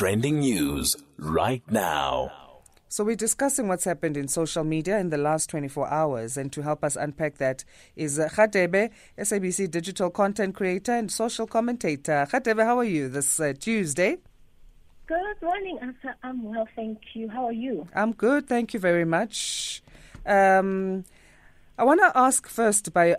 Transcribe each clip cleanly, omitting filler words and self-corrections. trending news right now. So we're discussing what's happened in social media in the last 24 hours. And to help us unpack that is Radebe, SABC digital content creator and social commentator. Radebe, how are you this Tuesday? Good morning, Asa. I'm well, thank you. How are you? I'm good, thank you very much. I want to ask first about,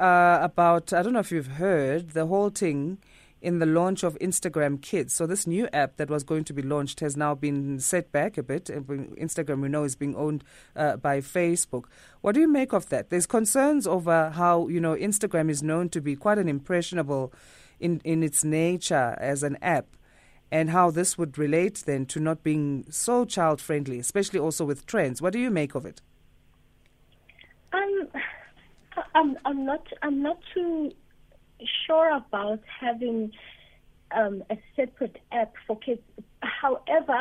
I don't know if you've heard, the whole thing in the launch of Instagram Kids. So this new app that was going to be launched has now been set back a bit. Instagram, we know, is being owned by Facebook. What do you make of that? There's concerns over how, you know, Instagram is known to be quite an impressionable in its nature as an app, and how this would relate then to not being so child-friendly, especially also with trends. What do you make of it? I'm not too sure about having a separate app for kids. However,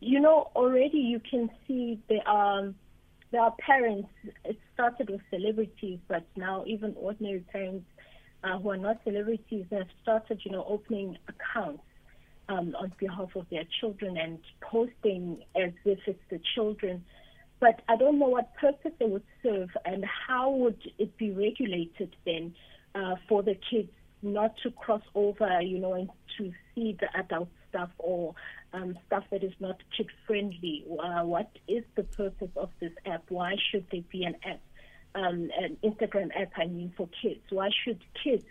you know, already you can see there are parents. It started with celebrities, but now even ordinary parents who are not celebrities have started, you know, opening accounts on behalf of their children and posting as if it's the children. But I don't know what purpose it would serve, and how would it be regulated then for the kids not to cross over, you know, and to see the adult stuff or stuff that is not kid-friendly. What is the purpose of this app? Why should there be an app, an Instagram app, I mean, for kids? Why should kids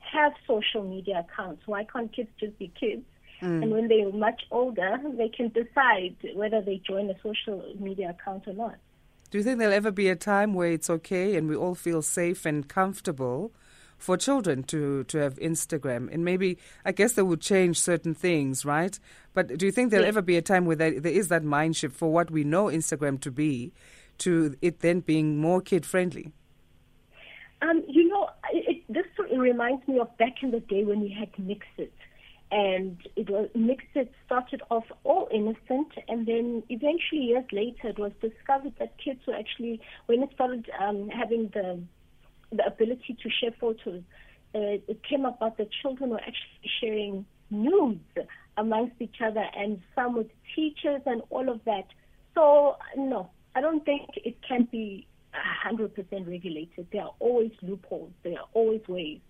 have social media accounts? Why can't kids just be kids? And when they're much older, they can decide whether they join a social media account or not. Do you think there'll ever be a time where it's okay and we all feel safe and comfortable for children to have Instagram? And maybe, I guess they would change certain things, right? But do you think there'll ever be a time where there is that mind shift for what we know Instagram to be, to it then being more kid-friendly? You know, this reminds me of back in the day when we had Mixit. And Mixit started off all innocent, and then eventually, years later, it was discovered that kids were actually, when it started having the ability to share photos, it came about that children were actually sharing nudes amongst each other, and some with teachers and all of that. So, no, I don't think it can be 100% regulated. There are always loopholes. There are always ways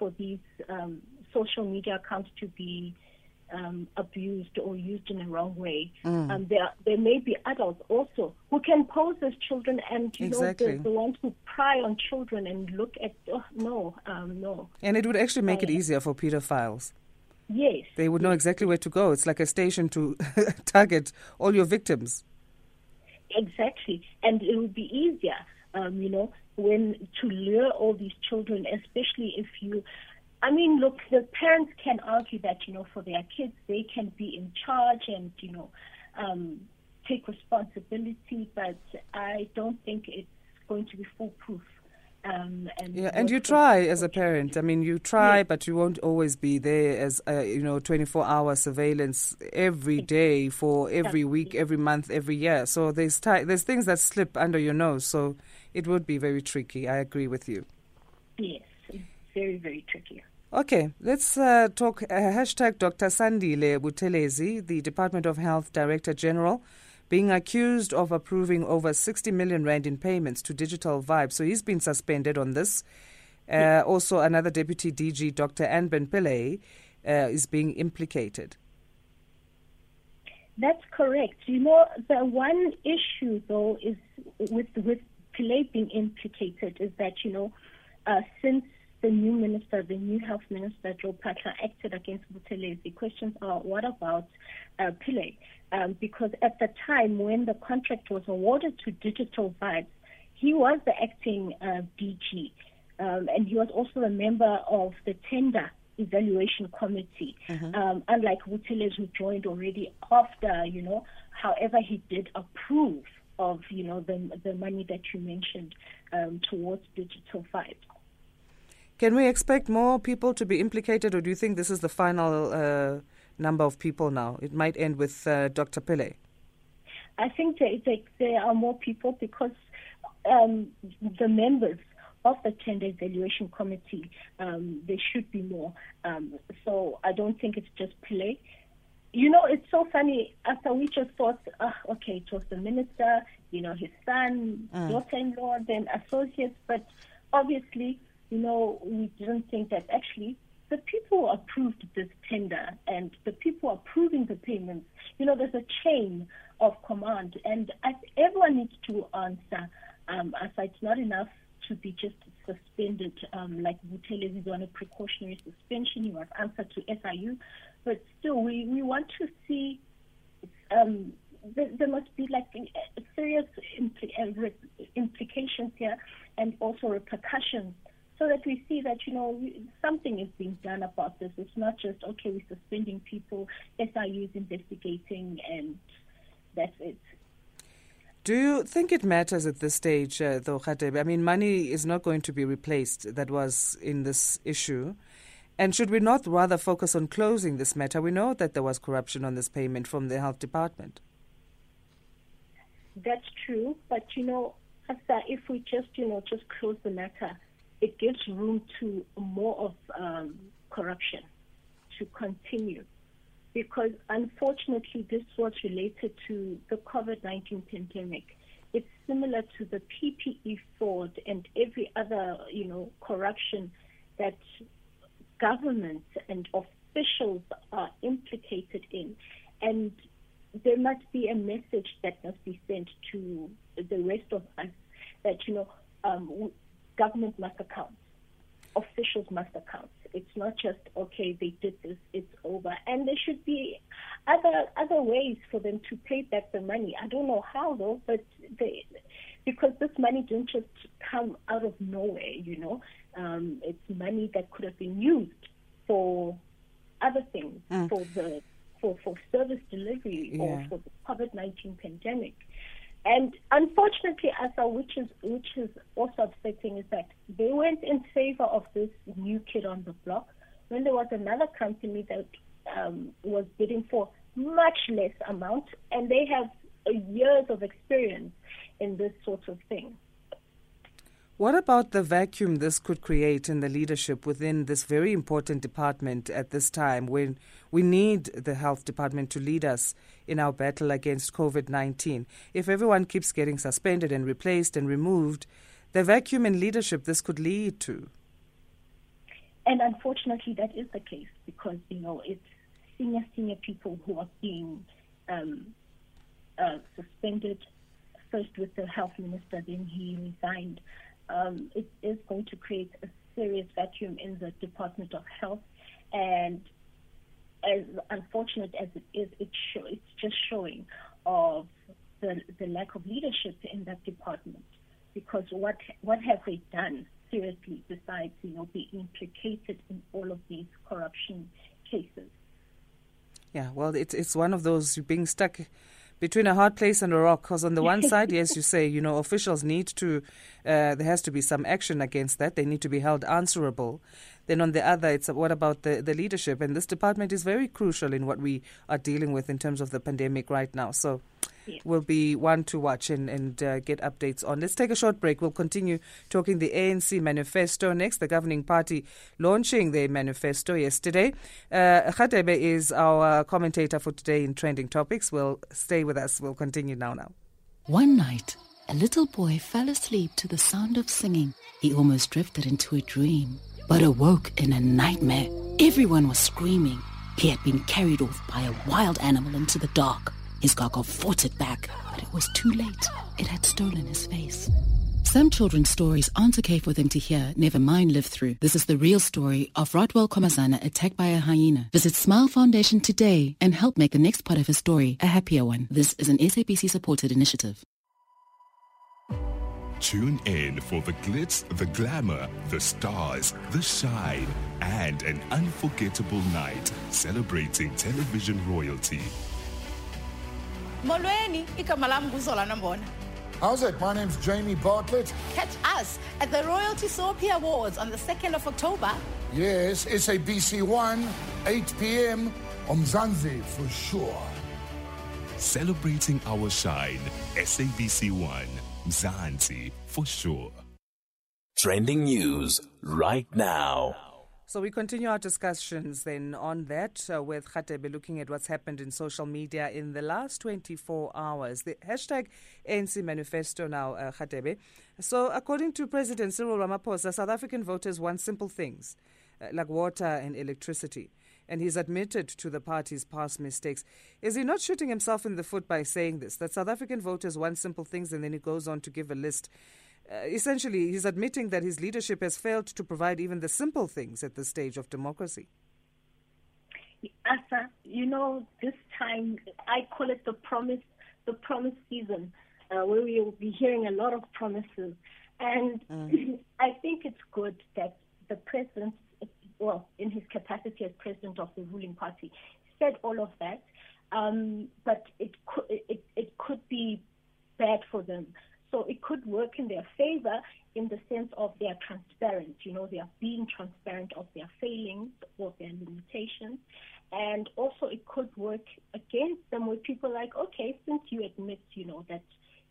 for these social media accounts to be abused or used in the wrong way. There may be adults also who can pose as children, and you know, they want to pry on children and look at, no. And it would actually make it easier for pedophiles. Yes. They would know exactly where to go. It's like a station to target all your victims. Exactly. And it would be easier, you know, when to lure all these children, especially if you... I mean, look, the parents can argue that, you know, for their kids, they can be in charge and, you know, take responsibility, but I don't think it's going to be foolproof. And you try as a parent. I mean, you try, but you won't always be there as, 24-hour surveillance every day for every week, every month, every year. So there's things that slip under your nose. So it would be very tricky. I agree with you. Yes, very, very tricky. Okay, let's talk hashtag Dr. Sandile Buthelezi, the Department of Health Director General, being accused of approving over 60 million rand in payments to Digital Vibes. So he's been suspended on this. Also, another Deputy DG, Dr. Anben Pillay, is being implicated. That's correct. You know, the one issue, though, is with Pillay being implicated is that, you know, since the new health minister, Joe Patra, acted against Buthelezi. Questions are, what about Pillay? Because at the time when the contract was awarded to Digital Vibes, he was the acting DG, and he was also a member of the tender evaluation committee, unlike Buthelezi, who joined already after, you know. However, he did approve of, you know, the money that you mentioned towards Digital Vibes. Can we expect more people to be implicated, or do you think this is the final number of people now? It might end with Dr. Pillay. I think there are more people because the members of the Tender Evaluation Committee, there should be more. So I don't think it's just Pillay. You know, it's so funny. After we just thought, okay, it was the minister, you know, his son, daughter-in-law, then associates. But obviously, you know, we didn't think that actually the people who approved this tender and the people approving the payments, you know, there's a chain of command. And everyone needs to answer. It's not enough to be just suspended, like Buthelezi is on a precautionary suspension. You must answer to SIU. But still, we want to see there must be like serious implications here and also repercussions, so that we see that, you know, something is being done about this. It's not just, okay, we're suspending people, SIU is investigating, and that's it. Do you think it matters at this stage, though, Radebe? I mean, money is not going to be replaced that was in this issue. And should we not rather focus on closing this matter? We know that there was corruption on this payment from the health department. That's true. But, you know, if we just, you know, just close the matter, it gives room to more of corruption to continue. Because, unfortunately, this was related to the COVID-19 pandemic. It's similar to the PPE fraud and every other, you know, corruption that governments and officials are implicated in. And there must be a message that must be sent to the rest of us that, you know, government must account. Officials must account. It's not just, okay, they did this, it's over. And there should be other ways for them to pay back the money. I don't know how, though, but because this money didn't just come out of nowhere, you know. It's money that could have been used for other things, for service delivery or for the COVID-19 pandemic. And unfortunately, Asa, which is also upsetting, is that they went in favor of this new kid on the block when there was another company that was bidding for much less amount, and they have years of experience in this sort of thing. What about the vacuum this could create in the leadership within this very important department at this time when we need the health department to lead us in our battle against COVID-19? If everyone keeps getting suspended and replaced and removed, the vacuum in leadership this could lead to. And unfortunately, that is the case because, you know, it's senior people who are being suspended, first with the health minister, then he resigned. It is going to create a serious vacuum in the Department of Health, and as unfortunate as it is, it's just showing of the lack of leadership in that department. Because what have they done seriously besides, you know, being implicated in all of these corruption cases? Yeah, well, it's one of those being stuck between a hard place and a rock, because on the one side, yes, you say, you know, officials need to, there has to be some action against that. They need to be held answerable. Then on the other, it's what about the leadership? And this department is very crucial in what we are dealing with in terms of the pandemic right now. So will be one to watch and get updates on. Let's take a short break. We'll continue talking the ANC manifesto next. The governing party launching their manifesto yesterday. Radebe is our commentator for today in Trending Topics. We'll stay with us. We'll continue now. One night, a little boy fell asleep to the sound of singing. He almost drifted into a dream, but awoke in a nightmare. Everyone was screaming. He had been carried off by a wild animal into the dark. His gaga fought it back, but it was too late. It had stolen his face. Some children's stories aren't okay for them to hear, never mind live through. This is the real story of Rodwell Komazana attacked by a hyena. Visit Smile Foundation today and help make the next part of his story a happier one. This is an SABC-supported initiative. Tune in for the glitz, the glamour, the stars, the shine, and an unforgettable night celebrating television royalty. Molweni, igama lami nguZola Nombona. How's it? My name's Jamie Bartlett. Catch us at the Royalty Soapie Awards on the 2nd of October. Yes, SABC1, 8 p.m. on Mzanzi for sure. Celebrating our shine, SABC1, Mzanzi for sure. Trending news right now. So we continue our discussions then on that with Radebe, looking at what's happened in social media in the last 24 hours. The hashtag ANC Manifesto now, Radebe. So according to President Cyril Ramaphosa, South African voters want simple things like water and electricity. And he's admitted to the party's past mistakes. Is he not shooting himself in the foot by saying this, that South African voters want simple things, and then he goes on to give a list? Essentially, he's admitting that his leadership has failed to provide even the simple things at this stage of democracy. Asa, you know, this time, I call it the promise season, where we will be hearing a lot of promises. And I think it's good that the president, well, in his capacity as president of the ruling party, said all of that, but it could be bad for them. So it could work in their favor in the sense of they are transparent. You know, they are being transparent of their failings or their limitations. And also it could work against them with people like, okay, since you admit, you know, that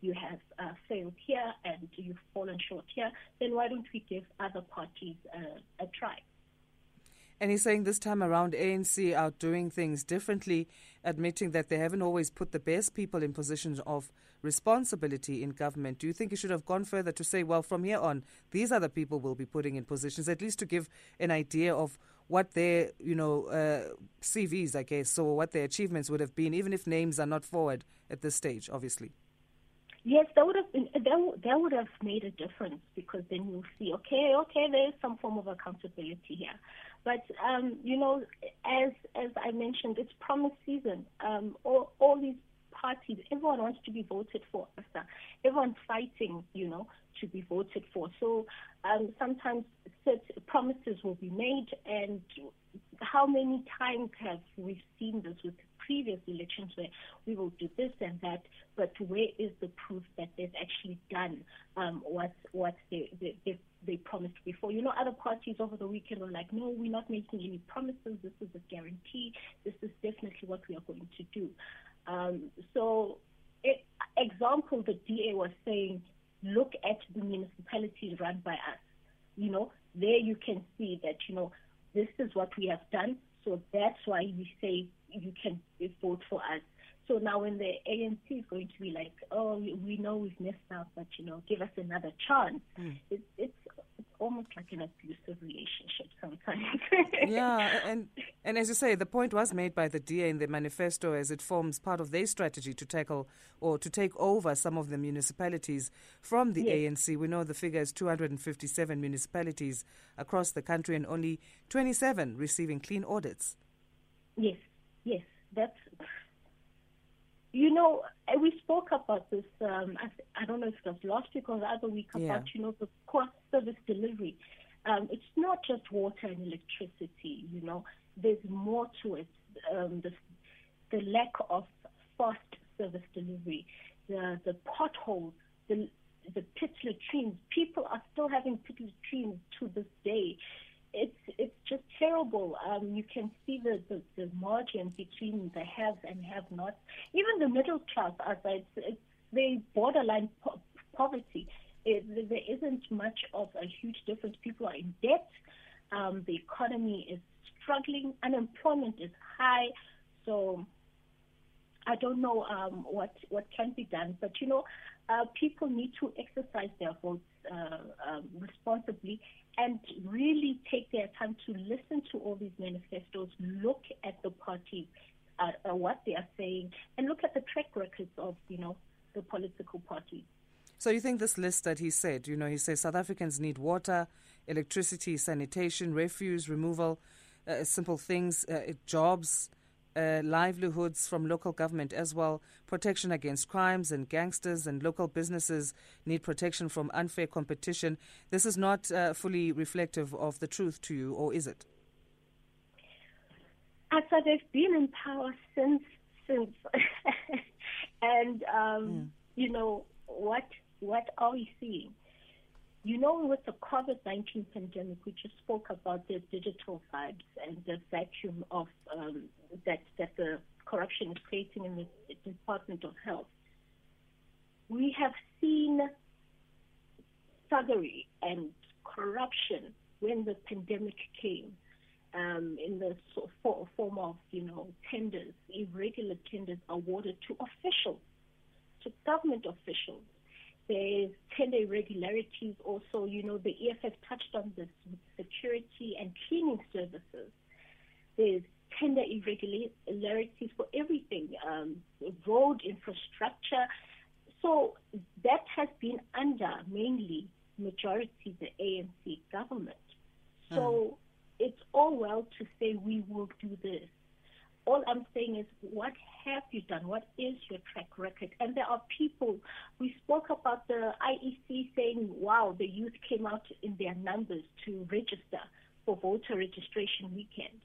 you have failed here and you've fallen short here, then why don't we give other parties a try? And he's saying this time around, ANC are doing things differently, admitting that they haven't always put the best people in positions of responsibility in government. Do you think he should have gone further to say, well, from here on, these other people will be putting in positions, at least to give an idea of what their, you know, CVs, I guess, or what their achievements would have been, even if names are not forward at this stage, obviously? Yes, that would have made a difference, because then you'll see, okay, there's some form of accountability here. But you know, as I mentioned, it's promise season. All these parties, everyone wants to be voted for. Everyone's fighting, you know, to be voted for. So sometimes promises will be made, and how many times have we seen this with previous elections where we will do this and that, but where is the proof that they've actually done what they promised before? You know, other parties over the weekend were like, no, we're not making any promises. This is a guarantee. This is definitely what we are going to do. So, example, the DA was saying, look at the municipalities run by us. You know, there you can see that, you know, this is what we have done. So that's why we say you can vote for us. So now when the ANC is going to be like, oh, we know we've messed up, but, you know, give us another chance. It's almost like an abusive relationship sometimes. Yeah, and as you say, the point was made by the DA in the manifesto, as it forms part of their strategy to tackle or to take over some of the municipalities from the ANC. We know the figure is 257 municipalities across the country and only 27 receiving clean audits. Yes, that's... You know, we spoke about this, I don't know if it was last week or the other week, about, you know, the core service delivery. It's not just water and electricity, you know. There's more to it. The lack of fast service delivery, the potholes, the pit latrines. People are still having pit latrines to this day. It's just terrible. You can see the margin between the haves and have-nots. Even the middle class, they borderline poverty. There isn't much of a huge difference. People are in debt. The economy is struggling. Unemployment is high. So I don't know what can be done. But, you know, people need to exercise their votes responsibly and really take their time to listen to all these manifestos, look at the parties, what they are saying, and look at the track records of, you know, the political parties. So you think this list that he said, you know, he says South Africans need water, electricity, sanitation, refuse removal, simple things, jobs, livelihoods from local government as well, protection against crimes and gangsters, and local businesses need protection from unfair competition. This is not fully reflective of the truth to you, or is it? So they've been in power since, and you know, what are we seeing? You know, with the COVID-19 pandemic, we just spoke about the digital vibes and the vacuum of that the corruption is creating in the Department of Health. We have seen thuggery and corruption when the pandemic came. in the form of, tenders, irregular tenders awarded to officials, to government officials. There's tender irregularities also. The EFF touched on this with security and cleaning services. There's tender irregularities for everything, road infrastructure. So that has been under mainly majority the ANC government. So it's all well to say we will do this. All I'm saying is, what have you done? What is your track record? And there are people, we spoke about the IEC saying, wow, the youth came out in their numbers to register for voter registration weekend.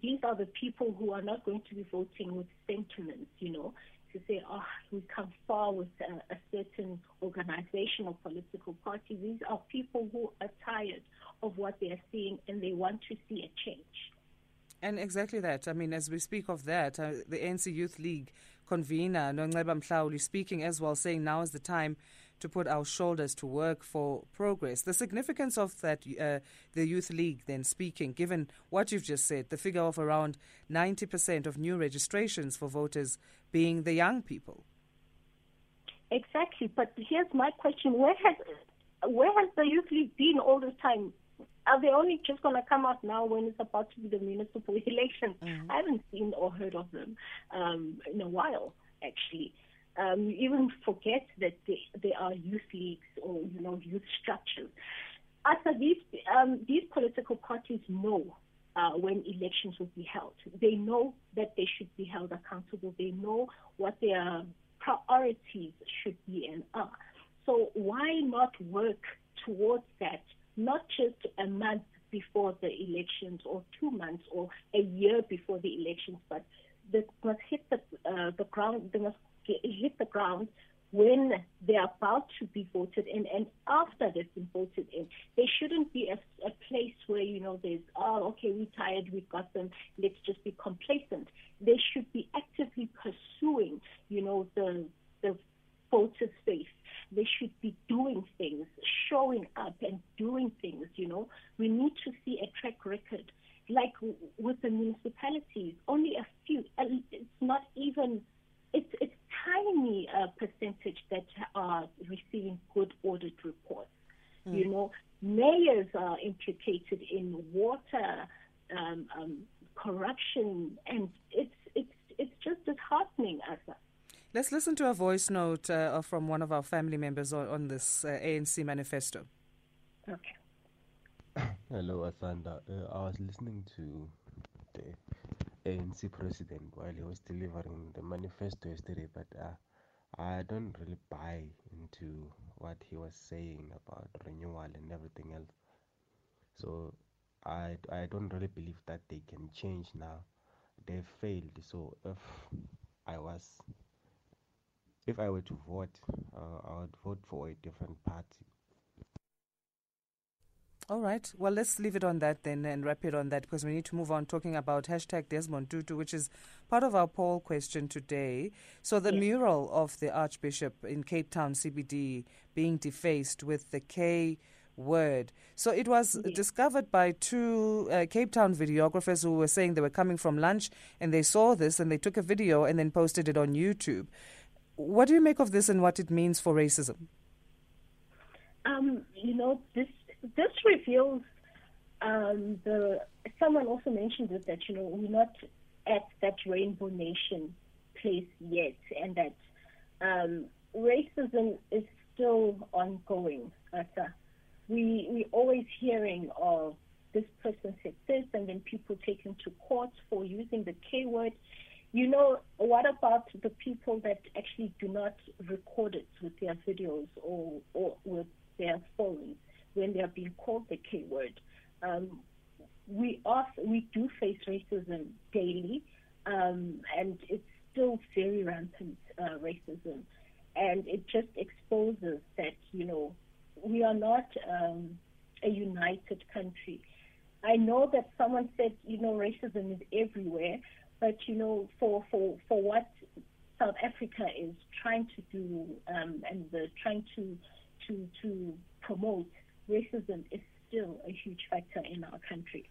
These are the people who are not going to be voting with sentiments, to say, we come far with a certain organization or political party. These are people who are tired of what they are seeing and they want to see a change. And exactly that. I mean, as we speak of that, the ANC Youth League convener, Nongleba Mkhlauli, speaking as well, saying now is the time to put our shoulders to work for progress. The significance of that, the Youth League then speaking, given what you've just said, the figure of around 90% of new registrations for voters being the young people. Exactly. But here's my question. Where has the Youth League been all this time? Are they only just going to come out now when it's about to be the municipal election? Mm-hmm. I haven't seen or heard of them in a while, actually. You even forget that there are youth leagues or, youth structures. After these political parties know when elections will be held. They know that they should be held accountable. They know what their priorities should be and are. So why not work towards that? Not just a month before the elections or 2 months or a year before the elections, but they must hit the ground. They must hit the ground when they're about to be voted in and after they've been voted in. They shouldn't be a place where, there's, we're tired, we've got them, let's just be complacent. They should be actively pursuing, the voter space. They should be doing things, showing up and doing things, We need to see a track record. Like with the municipalities, only a few, it's tiny percentage that are receiving good audit reports. Mm. Mayors are implicated in water, corruption, and it's just disheartening as well. Let's listen to a voice note from one of our family members on this ANC manifesto. Okay. Hello, Asanda. I was listening to the ANC president while he was delivering the manifesto yesterday, but I don't really buy into what he was saying about renewal and everything else. So I don't really believe that they can change now. They failed. So If I were to vote, I would vote for a different party. All right. Well, let's leave it on that then and wrap it on that because we need to move on talking about #DesmondTutu, which is part of our poll question today. So the mural of the Archbishop in Cape Town CBD being defaced with the K word. So it was discovered by two Cape Town videographers who were saying they were coming from lunch and they saw this and they took a video and then posted it on YouTube. What do you make of this and what it means for racism? This reveals someone also mentioned it, that, we're not at that rainbow nation place yet and that racism is still ongoing. We're always hearing of this person said this and then people taken to court for using the K word. What about the people that actually do not record it with their videos or with their phones when they are being called the K word? We do face racism daily, and it's still very rampant racism, and it just exposes that we are not a united country. I know that someone said racism is everywhere. But, for what South Africa is trying to do and they're trying to promote, racism is still a huge factor in our country.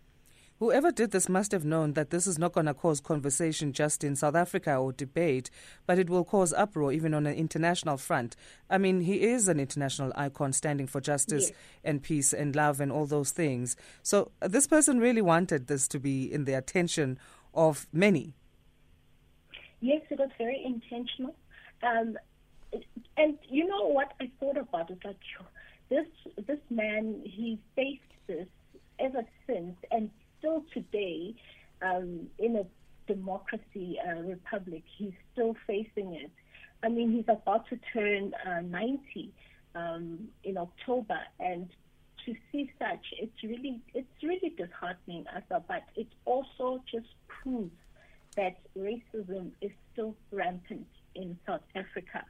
Whoever did this must have known that this is not going to cause conversation just in South Africa or debate, but it will cause uproar even on an international front. I mean, he is an international icon standing for justice and peace and love and all those things. So this person really wanted this to be in the attention of many. Yes, it was very intentional. And you know what I thought about is that this man, he faced this ever since, and still today, in a democracy, republic, he's still facing it. I mean, he's about to turn 90 in October, and to see such, it's really disheartening, Asa, but it also just proves that racism is still rampant in South Africa.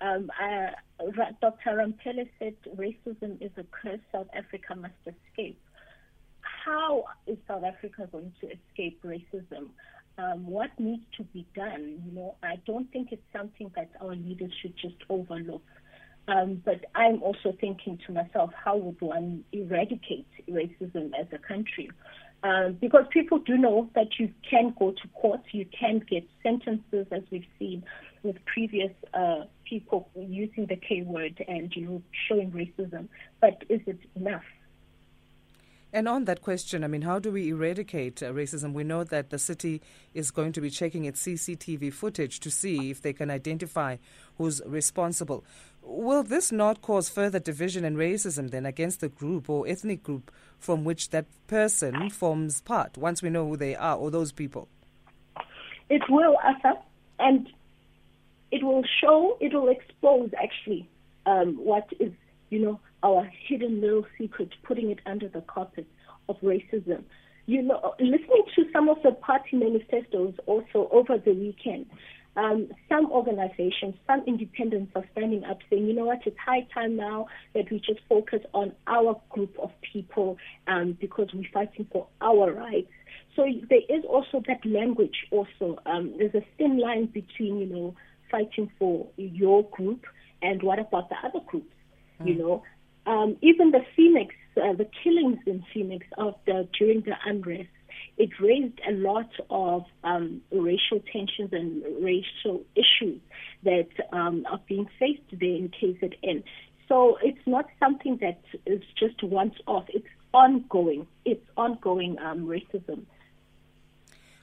Dr. Rampele said racism is a curse South Africa must escape. How is South Africa going to escape racism? What needs to be done? You know, I don't think it's something that our leaders should just overlook. But I'm also thinking to myself, how would one eradicate racism as a country? Because people do know that you can go to court, you can get sentences, as we've seen with previous people using the K word and showing racism. But is it enough? And on that question, I mean, how do we eradicate racism? We know that the city is going to be checking its CCTV footage to see if they can identify who's responsible. Will this not cause further division and racism then against the group or ethnic group from which that person forms part, once we know who they are or those people? It will, Asa, and it will expose actually what is, our hidden little secret, putting it under the carpet of racism. Listening to some of the party manifestos also over the weekend, some organizations, some independents are standing up saying, you know what, it's high time now that we just focus on our group of people because we're fighting for our rights. So there is also that language also. There's a thin line between, fighting for your group and what about the other groups, Even the Phoenix, the killings in Phoenix during the unrest, it raised a lot of racial tensions and racial issues that are being faced there in KZN. So it's not something that is just once off. It's ongoing. It's ongoing racism.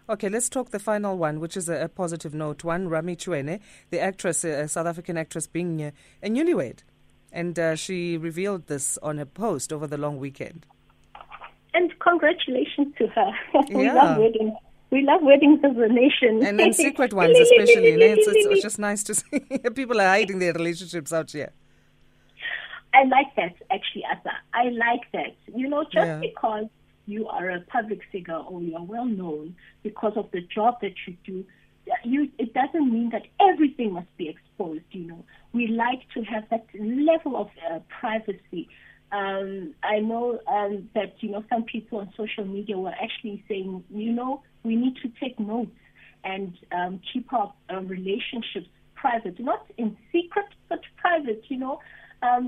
Okay, let's talk the final one, which is a positive note. One, Rami Chwene, the actress, a South African actress, being a newlywed. And she revealed this on her post over the long weekend. And congratulations to her. We love weddings. We love weddings as a nation. And secret ones especially. It's just nice to see people are hiding their relationships out here. I like that, actually, Asa. I like that. Because you are a public figure or you are well known because of the job that you do, it doesn't mean that everything must be exposed. We like to have that level of privacy. I know that some people on social media were actually saying, we need to take notes and keep our relationships private, not in secret but private.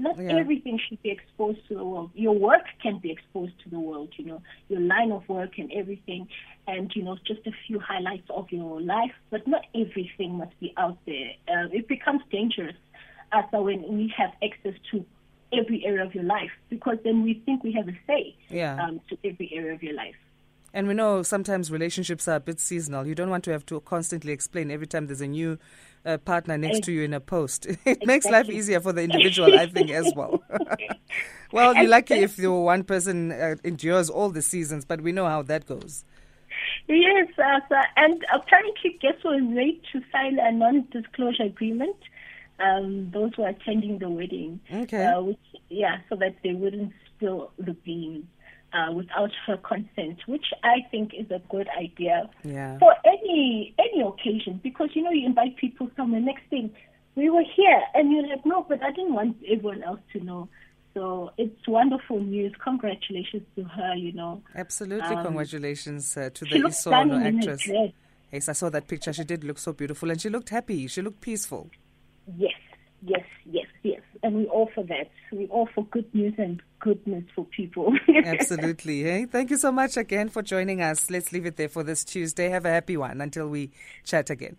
Not everything should be exposed to the world. Your work can be exposed to the world, your line of work and everything, and, just a few highlights of your life, but not everything must be out there. It becomes dangerous after when we have access to every area of your life, because then we think we have a say to every area of your life. And we know sometimes relationships are a bit seasonal. You don't want to have to constantly explain every time there's a new partner next to you in a post. It makes life easier for the individual, I think, as well. Well, you're lucky if your one person endures all the seasons, but we know how that goes. Yes, and apparently guests were made to sign a non-disclosure agreement, those who are attending the wedding, so that they wouldn't spill the beans. Without her consent, which I think is a good idea for any occasion, because you invite people somewhere. Next thing, we were here, and you're like, no, but I didn't want everyone else to know. So it's wonderful news. Congratulations to her. Absolutely, congratulations to the Isono actress. Yes, I saw that picture. She did look so beautiful, and she looked happy. She looked peaceful. Yes, Yes. And we're all for that. We're all for good news and goodness for people. Absolutely. Hey? Thank you so much again for joining us. Let's leave it there for this Tuesday. Have a happy one until we chat again.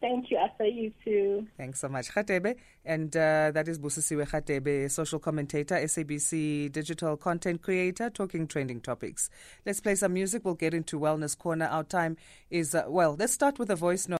Thank you, Asa. You too. Thanks so much, Radebe. And that is Busisiwe Radebe, social commentator, SABC digital content creator, talking trending topics. Let's play some music. We'll get into Wellness Corner. Our time is, well, let's start with a voice note.